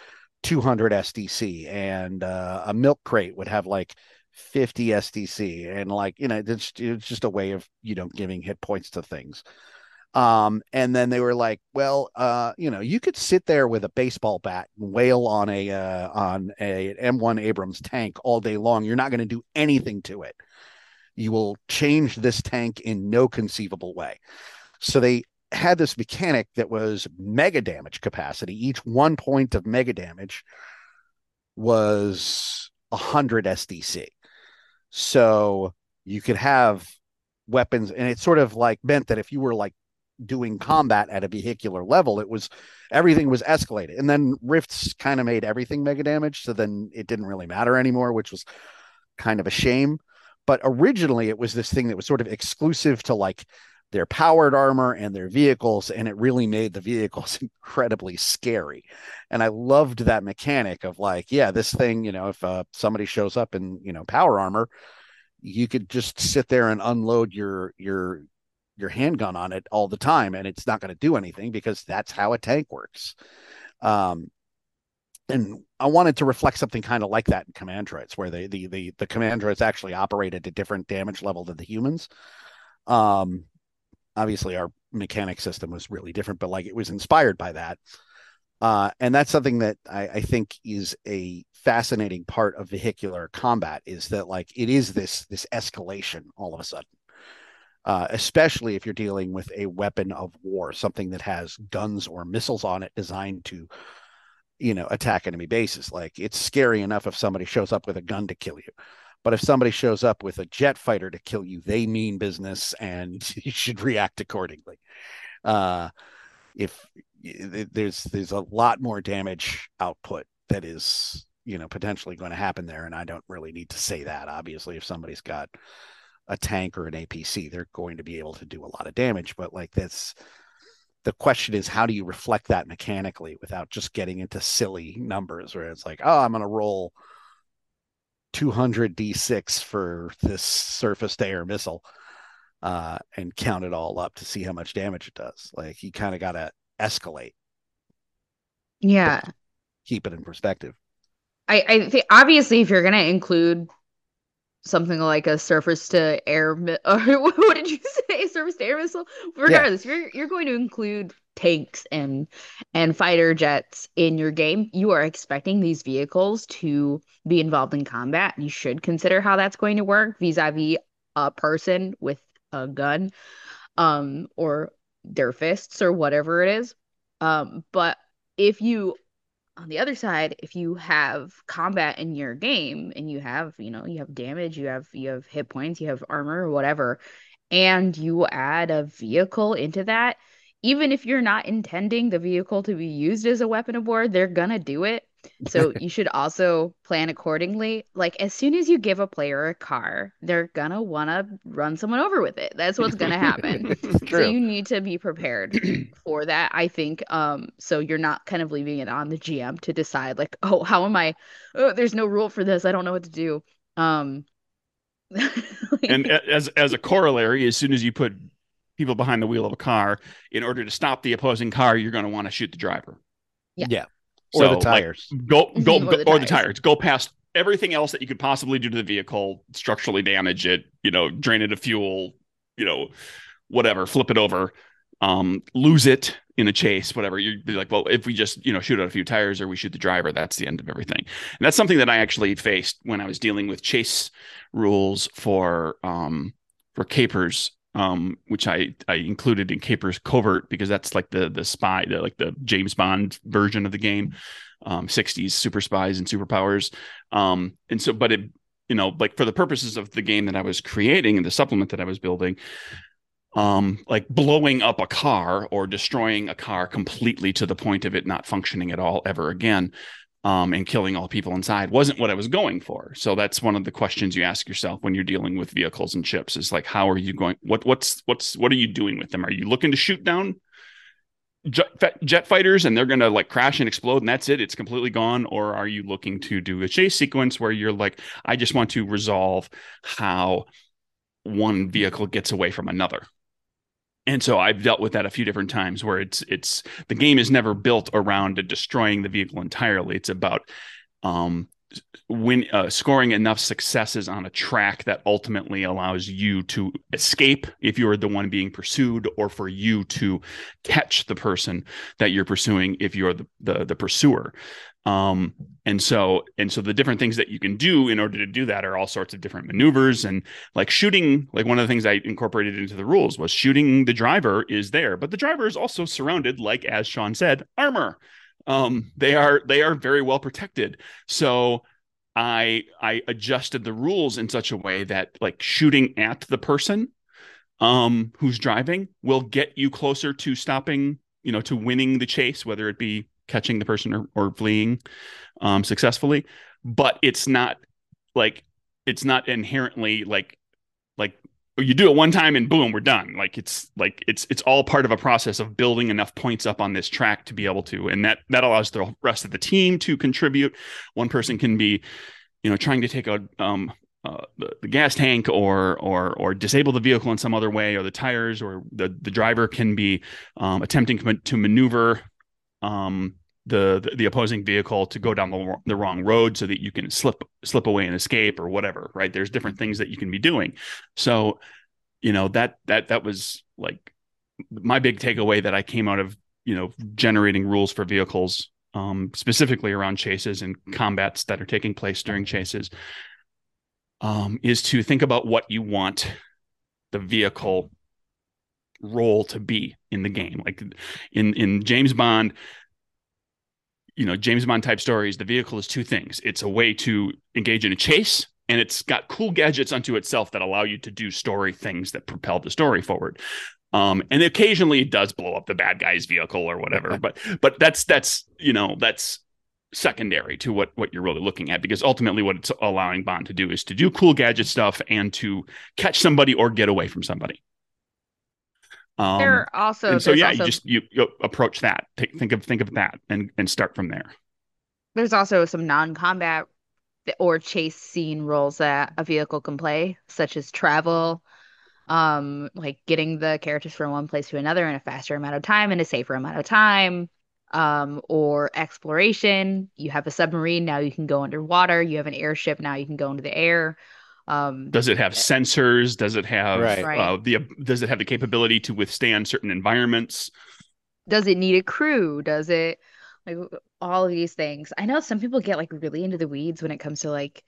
two hundred S D C, and uh, a milk crate would have like fifty S D C, and like, you know, it's, it's just a way of, you know, giving hit points to things. Um, and then they were like, well, uh, you know, you could sit there with a baseball bat and wail on a, uh, on a M one Abrams tank all day long. You're not going to do anything to it. You will change this tank in no conceivable way. So they had this mechanic that was mega damage capacity. Each one point of mega damage was a hundred S D C. So you could have weapons, and it sort of like meant that if you were like doing combat at a vehicular level, it was, everything was escalated. And then Rifts kind of made everything mega damage, so then it didn't really matter anymore, which was kind of a shame. But originally it was this thing that was sort of exclusive to like their powered armor and their vehicles, and it really made the vehicles incredibly scary. And I loved that mechanic of like, yeah, this thing, you know, if uh, somebody shows up in, you know, power armor, you could just sit there and unload your your your handgun on it all the time, and it's not going to do anything, because that's how a tank works. Um, and I wanted to reflect something kind of like that in Command Droids, where they, the the the Command Droids actually operate at a different damage level than the humans. Um, Obviously, our mechanic system was really different, but like it was inspired by that. Uh, and that's something that I, I think is a fascinating part of vehicular combat, is that like it is this this escalation all of a sudden, uh, especially if you're dealing with a weapon of war, something that has guns or missiles on it designed to, you know, attack enemy bases. Like, it's scary enough if somebody shows up with a gun to kill you. But if somebody shows up with a jet fighter to kill you, they mean business, and you should react accordingly. Uh, if there's there's a lot more damage output that is, you know, potentially going to happen there, and I don't really need to say that. Obviously, if somebody's got a tank or an A P C, they're going to be able to do a lot of damage. But like that's the question is, how do you reflect that mechanically without just getting into silly numbers where it's like, oh, I'm going to roll two hundred D six for this surface to air missile uh, and count it all up to see how much damage it does. Like, you kind of got to escalate. Yeah. Keep it in perspective. I, I think obviously if you're going to include something like a surface to air, mi- what did you say? Surface to air missile? Regardless, yeah. If you're, you're going to include tanks and and fighter jets in your game, you are expecting these vehicles to be involved in combat. You should consider how that's going to work vis-a-vis a person with a gun um or their fists or whatever it is. Um but if you, on the other side, if you have combat in your game and you have, you know, you have damage, you have you have hit points, you have armor or whatever, and you add a vehicle into that, even if you're not intending the vehicle to be used as a weapon of war, they're going to do it. So you should also plan accordingly. Like, as soon as you give a player a car, they're going to want to run someone over with it. That's what's going to happen. So you need to be prepared for that, I think. Um, so you're not kind of leaving it on the G M to decide, like, oh, how am I? Oh, there's no rule for this. I don't know what to do. Um, like... And as as a corollary, as soon as you put people behind the wheel of a car, in order to stop the opposing car, you're going to want to shoot the driver. Yeah. Yeah. So, or the tires. Like, go, go, or, the, go, or tires. the tires. Go past everything else that you could possibly do to the vehicle, structurally damage it, you know, drain it of fuel, you know, whatever, flip it over, um, lose it in a chase, whatever. You'd be like, well, if we just, you know, shoot out a few tires or we shoot the driver, that's the end of everything. And that's something that I actually faced when I was dealing with chase rules for um, for capers. Um, which I, I included in Capers Covert because that's like the the spy, the, like the James Bond version of the game, um, sixties super spies and superpowers. Um, and so, but it, you know, like for the purposes of the game that I was creating and the supplement that I was building, um, like blowing up a car or destroying a car completely to the point of it not functioning at all ever again, um, and killing all people inside wasn't what I was going for. So that's one of the questions you ask yourself when you're dealing with vehicles and ships is like, how are you going? What, what's, what's, what are you doing with them? Are you looking to shoot down jet, jet fighters and they're going to like crash and explode and that's it? It's completely gone. Or are you looking to do a chase sequence where you're like, I just want to resolve how one vehicle gets away from another? And so I've dealt with that a few different times where it's it's the game is never built around destroying the vehicle entirely. It's about um, win, uh, scoring enough successes on a track that ultimately allows you to escape if you are the one being pursued, or for you to catch the person that you're pursuing if you're the the, the pursuer. Um, and so and so the different things that you can do in order to do that are all sorts of different maneuvers, and like shooting, like one of the things I incorporated into the rules was shooting the driver is there, but the driver is also surrounded, like, as Sean said, armor. Um, they are, they are very well protected. So I, I adjusted the rules in such a way that like shooting at the person, um, who's driving will get you closer to stopping, you know, to winning the chase, whether it be catching the person or, or fleeing um, successfully, but it's not like, it's not inherently like, like you do it one time and boom, we're done. Like it's like, it's, it's all part of a process of building enough points up on this track to be able to, and that, that allows the rest of the team to contribute. One person can be, you know, trying to take a, um, Uh, the, the gas tank or or or disable the vehicle in some other way, or the tires, or the, the driver can be um, attempting to maneuver um, the the opposing vehicle to go down the, the wrong road so that you can slip slip away and escape or whatever, right? There's different things that you can be doing. So, you know, that that that was like my big takeaway that I came out of, you know, generating rules for vehicles, um, specifically around chases and combats that are taking place during chases. Um, is to think about what you want the vehicle role to be in the game. Like in, in James Bond, you know, James Bond type stories, the vehicle is two things. It's a way to engage in a chase, and it's got cool gadgets unto itself that allow you to do story things that propel the story forward. Um, and occasionally it does blow up the bad guy's vehicle or whatever, but, but that's, that's, you know, that's secondary to what what you're really looking at, because ultimately what it's allowing Bond to do is to do cool gadget stuff and to catch somebody or get away from somebody. Um, there also, so yeah, also, you just you, you approach that. Take, think of think of that and and start from there. There's also some non-combat or chase scene roles that a vehicle can play, such as travel, um, like getting the characters from one place to another in a faster amount of time and a safer amount of time. Um, or exploration. You have a submarine, now you can go underwater. You have an airship, now you can go into the air. Um, does it have sensors? Does it have right. uh, the does it have the capability to withstand certain environments? Does it need a crew? Does it, like, all of these things? I know some people get like really into the weeds when it comes to like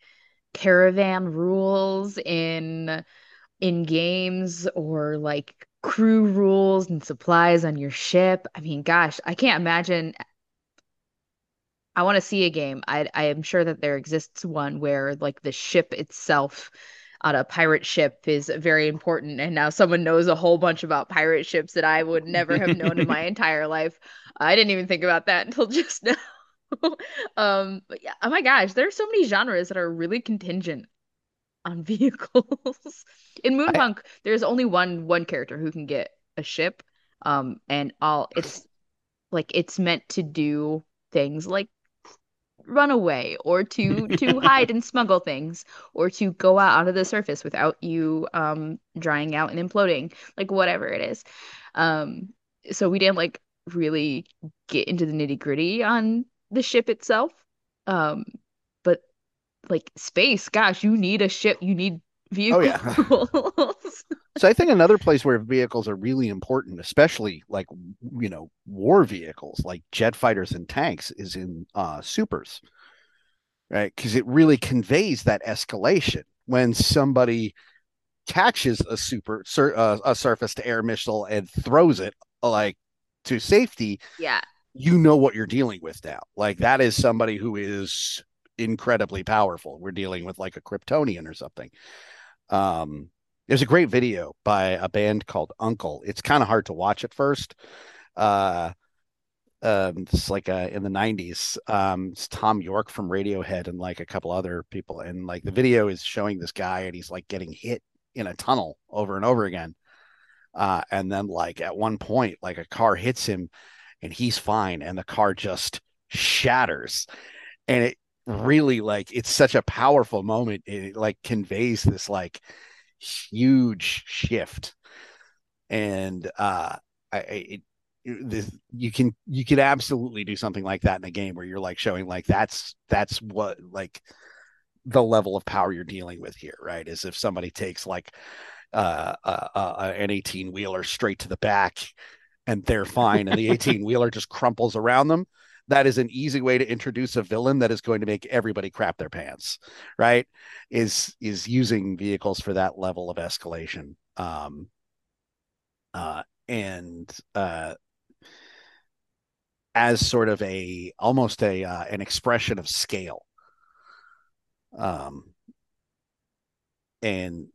caravan rules in in games, or like crew rules and supplies on your ship. I mean, gosh, I can't imagine. I want to see a game. I I am sure that there exists one where like the ship itself on a pirate ship is very important, and now someone knows a whole bunch about pirate ships that I would never have known in my entire life. I didn't even think about that until just now. um, but yeah, oh my gosh, there are so many genres that are really contingent on vehicles. In Moonpunk, I... there's only one one character who can get a ship, um, and all it's like it's meant to do things like run away or to to hide and smuggle things or to go out onto the surface without you um drying out and imploding, like whatever it is. Um, so we didn't like really get into the nitty gritty on the ship itself. Um, but like space, gosh, you need a ship, you need vehicles. Oh, yeah. So I think another place where vehicles are really important, especially like, you know, war vehicles like jet fighters and tanks, is in uh, supers, right? Because it really conveys that escalation when somebody catches a super sur- uh, a surface to air missile and throws it like to safety. Yeah, you know what you're dealing with now. Like that is somebody who is incredibly powerful. We're dealing with like a Kryptonian or something. Um, there's a great video by a band called Uncle. It's kind of hard to watch at first. Uh, um, it's like uh, in the nineties. Um, it's Tom York from Radiohead and like a couple other people. And like the video is showing this guy and he's like getting hit in a tunnel over and over again. Uh, and then like at one point, like a car hits him and he's fine. And the car just shatters. And it really like it's such a powerful moment. It like conveys this like huge shift, and uh I it, this, you can you can absolutely do something like that in a game where you're like showing like that's that's what like the level of power you're dealing with here, right? Is if somebody takes like uh, uh, uh an eighteen wheeler straight to the back and they're fine and the eighteen wheeler just crumples around them, that is an easy way to introduce a villain that is going to make everybody crap their pants, right? Is is using vehicles for that level of escalation. Um, uh, and uh, as sort of a, almost a, uh, an expression of scale. Um, and,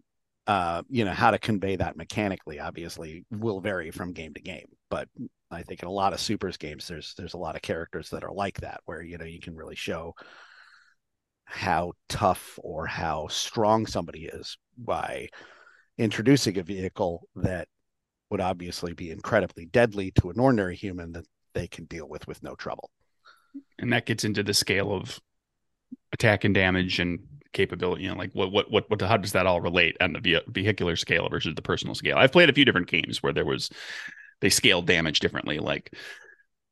uh, you know, how to convey that mechanically, obviously, will vary from game to game, but I think in a lot of supers games, there's there's a lot of characters that are like that, where, you know, you can really show how tough or how strong somebody is by introducing a vehicle that would obviously be incredibly deadly to an ordinary human that they can deal with with no trouble. And that gets into the scale of attack and damage and capability, you know, like what what what what how does that all relate on the vehicular scale versus the personal scale? I've played a few different games where there was they scale damage differently. Like,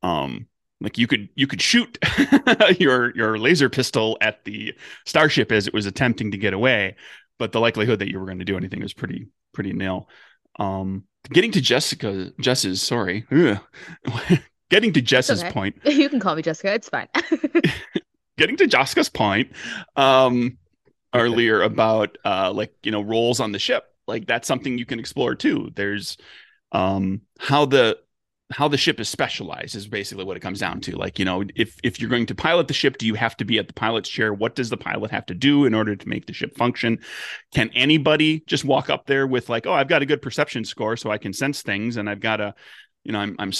um, like you could, you could shoot your, your laser pistol at the starship as it was attempting to get away, but the likelihood that you were going to do anything was pretty, pretty nil. Um, getting to Jessica, Jess's, sorry, getting to Jess's okay. point. You can call me Jessica. It's fine. Getting to Jessica's point, um, earlier about, uh, like, you know, roles on the ship, like that's something you can explore too. There's, um how the how the ship is specialized is basically what it comes down to. Like, you know, if if you're going to pilot the ship, do you have to be at the pilot's chair? What does the pilot have to do in order to make the ship function? Can anybody just walk up there with like, oh, I've got a good perception score, so I can sense things, and I've got a, you know, I'm I'm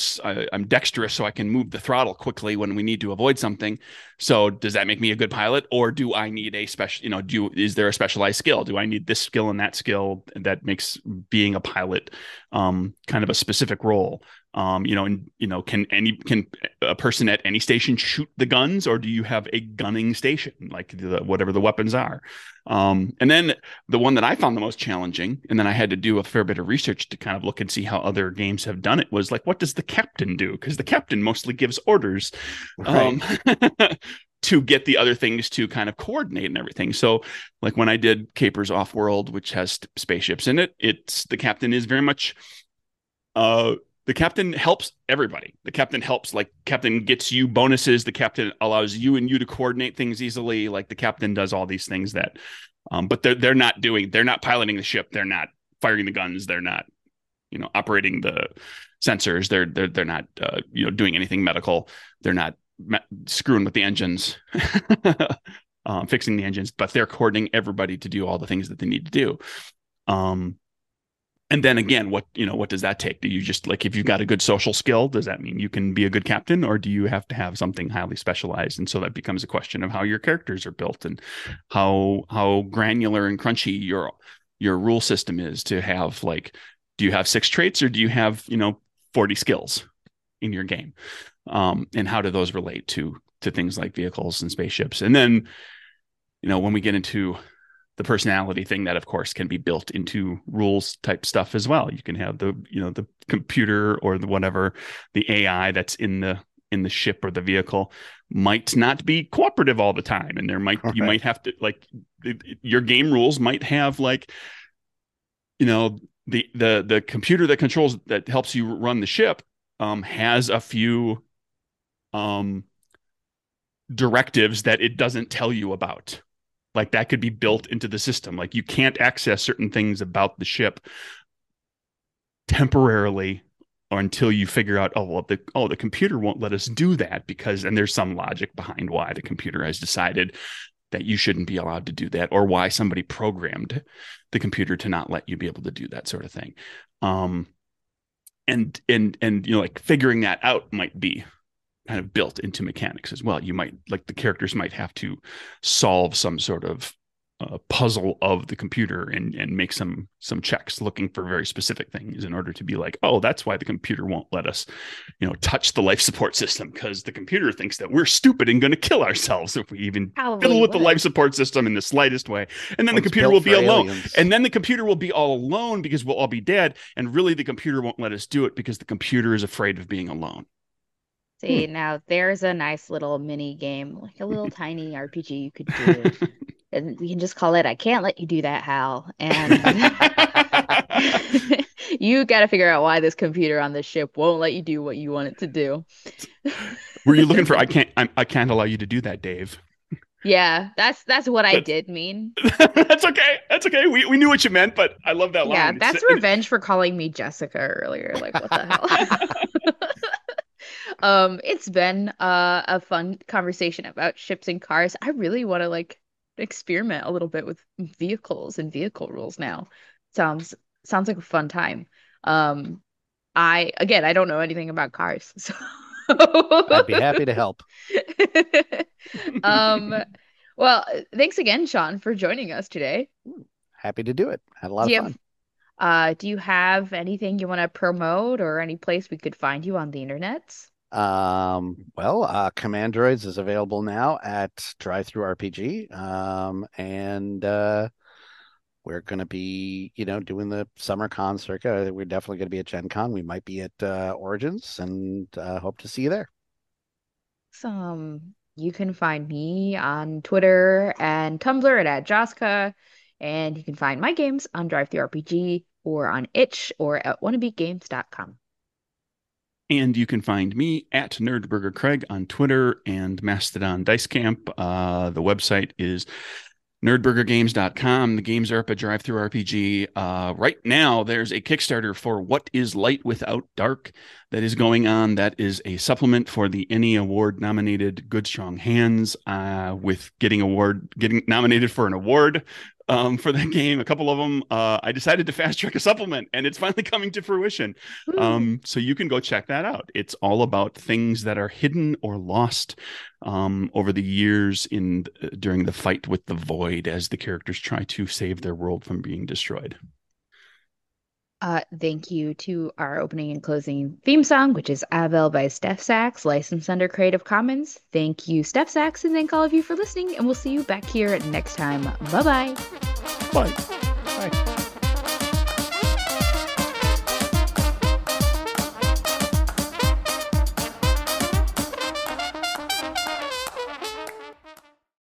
I'm dexterous, so I can move the throttle quickly when we need to avoid something. So does that make me a good pilot, or do I need a special? You know, do is there a specialized skill? Do I need this skill and that skill that makes being a pilot um, kind of a specific role? Um, you know, and you know, can any can a person at any station shoot the guns, or do you have a gunning station, like the, whatever the weapons are? Um, and then the one that I found the most challenging, and then I had to do a fair bit of research to kind of look and see how other games have done it, was like, what does the captain do? Because the captain mostly gives orders, right, um, to get the other things to kind of coordinate and everything. So like when I did Capers Offworld, which has spaceships in it, it's the captain is very much, uh, the captain helps everybody. The captain helps, like captain gets you bonuses. The captain allows you and you to coordinate things easily. Like the captain does all these things that, um, but they're, they're not doing, they're not piloting the ship. They're not firing the guns. They're not, you know, operating the sensors. They're, they're, they're not, uh, you know, doing anything medical. They're not me- screwing with the engines, um, fixing the engines, but they're coordinating everybody to do all the things that they need to do. Um, And then again, what, you know, what does that take? Do you just, like, if you've got a good social skill, does that mean you can be a good captain, or do you have to have something highly specialized? And so that becomes a question of how your characters are built and how, how granular and crunchy your, your rule system is to have, like, do you have six traits, or do you have, you know, forty skills in your game? Um, and how do those relate to, to things like vehicles and spaceships? And then, you know, when we get into the personality thing, that of course can be built into rules type stuff as well. You can have the, you know, the computer or the whatever, the A I that's in the in the ship or the vehicle might not be cooperative all the time, and there might, all you right. might have to, like, your game rules might have, like, you know, the the the computer that controls, that helps you run the ship, um, has a few um directives that it doesn't tell you about. Like, that could be built into the system. Like, you can't access certain things about the ship temporarily, or until you figure out, oh, well, the, oh, the computer won't let us do that because, and there's some logic behind why the computer has decided that you shouldn't be allowed to do that, or why somebody programmed the computer to not let you be able to do that sort of thing. Um, and, and, and, you know, like, figuring that out might be kind of built into mechanics as well. You might, like, the characters might have to solve some sort of uh, puzzle of the computer and and make some some checks looking for very specific things in order to be like, oh, that's why the computer won't let us, you know, touch the life support system, because the computer thinks that we're stupid and going to kill ourselves if we even Probably fiddle with would. the life support system in the slightest way. And then One's the computer will be alone. Aliens. And then the computer will be all alone because we'll all be dead. And really, the computer won't let us do it because the computer is afraid of being alone. See, hmm. now there's a nice little mini game, like a little tiny R P G you could do. And we can just call it, I Can't Let You Do That, Hal. And you got to figure out why this computer on this ship won't let you do what you want it to do. Were you looking for, I can't, I, I can't allow you to do that, Dave? Yeah, that's that's what that's, I did mean. That's okay. That's okay. We we knew what you meant, but I love that line. Yeah, that's it's, revenge it's... for calling me Jessica earlier. Like, what the hell? Um, it's been uh, a fun conversation about ships and cars. I really want to, like, experiment a little bit with vehicles and vehicle rules now. Sounds sounds like a fun time. Um, I again, I don't know anything about cars, so I'd be happy to help. um, well, thanks again, Sean, for joining us today. Happy to do it. Had a lot do of fun. Have, uh, do you have anything you want to promote, or any place we could find you on the internet? Um, well, uh, Command Droids is available now at Drive Through R P G. Um, and, uh, we're going to be, you know, doing the summer con circuit. We're definitely going to be at Gen Con. We might be at, uh, Origins, and, uh, hope to see you there. Awesome. You can find me on Twitter and Tumblr at, at Josca, and you can find my games on Drive Through R P G, or on itch, or at wannabe games dot com. And you can find me at Nerdburger Craig on Twitter and Mastodon Dice Camp. Uh, the website is nerdburger games dot com. The games are up at Drive Through R P G. Uh, right now, there's a Kickstarter for What Is Light Without Dark that is going on. That is a supplement for the Emmy Award-nominated Good Strong Hands, uh, with getting award getting nominated for an award. Um, for that game, a couple of them, uh, I decided to fast track a supplement, and it's finally coming to fruition. Um, so you can go check that out. It's all about things that are hidden or lost um, over the years in uh, during the fight with the void as the characters try to save their world from being destroyed. Uh, thank you to our opening and closing theme song, which is Avel by Steph Sachs, licensed under Creative Commons. Thank you, Steph Sachs, and thank all of you for listening, and we'll see you back here next time. Bye-bye. Bye.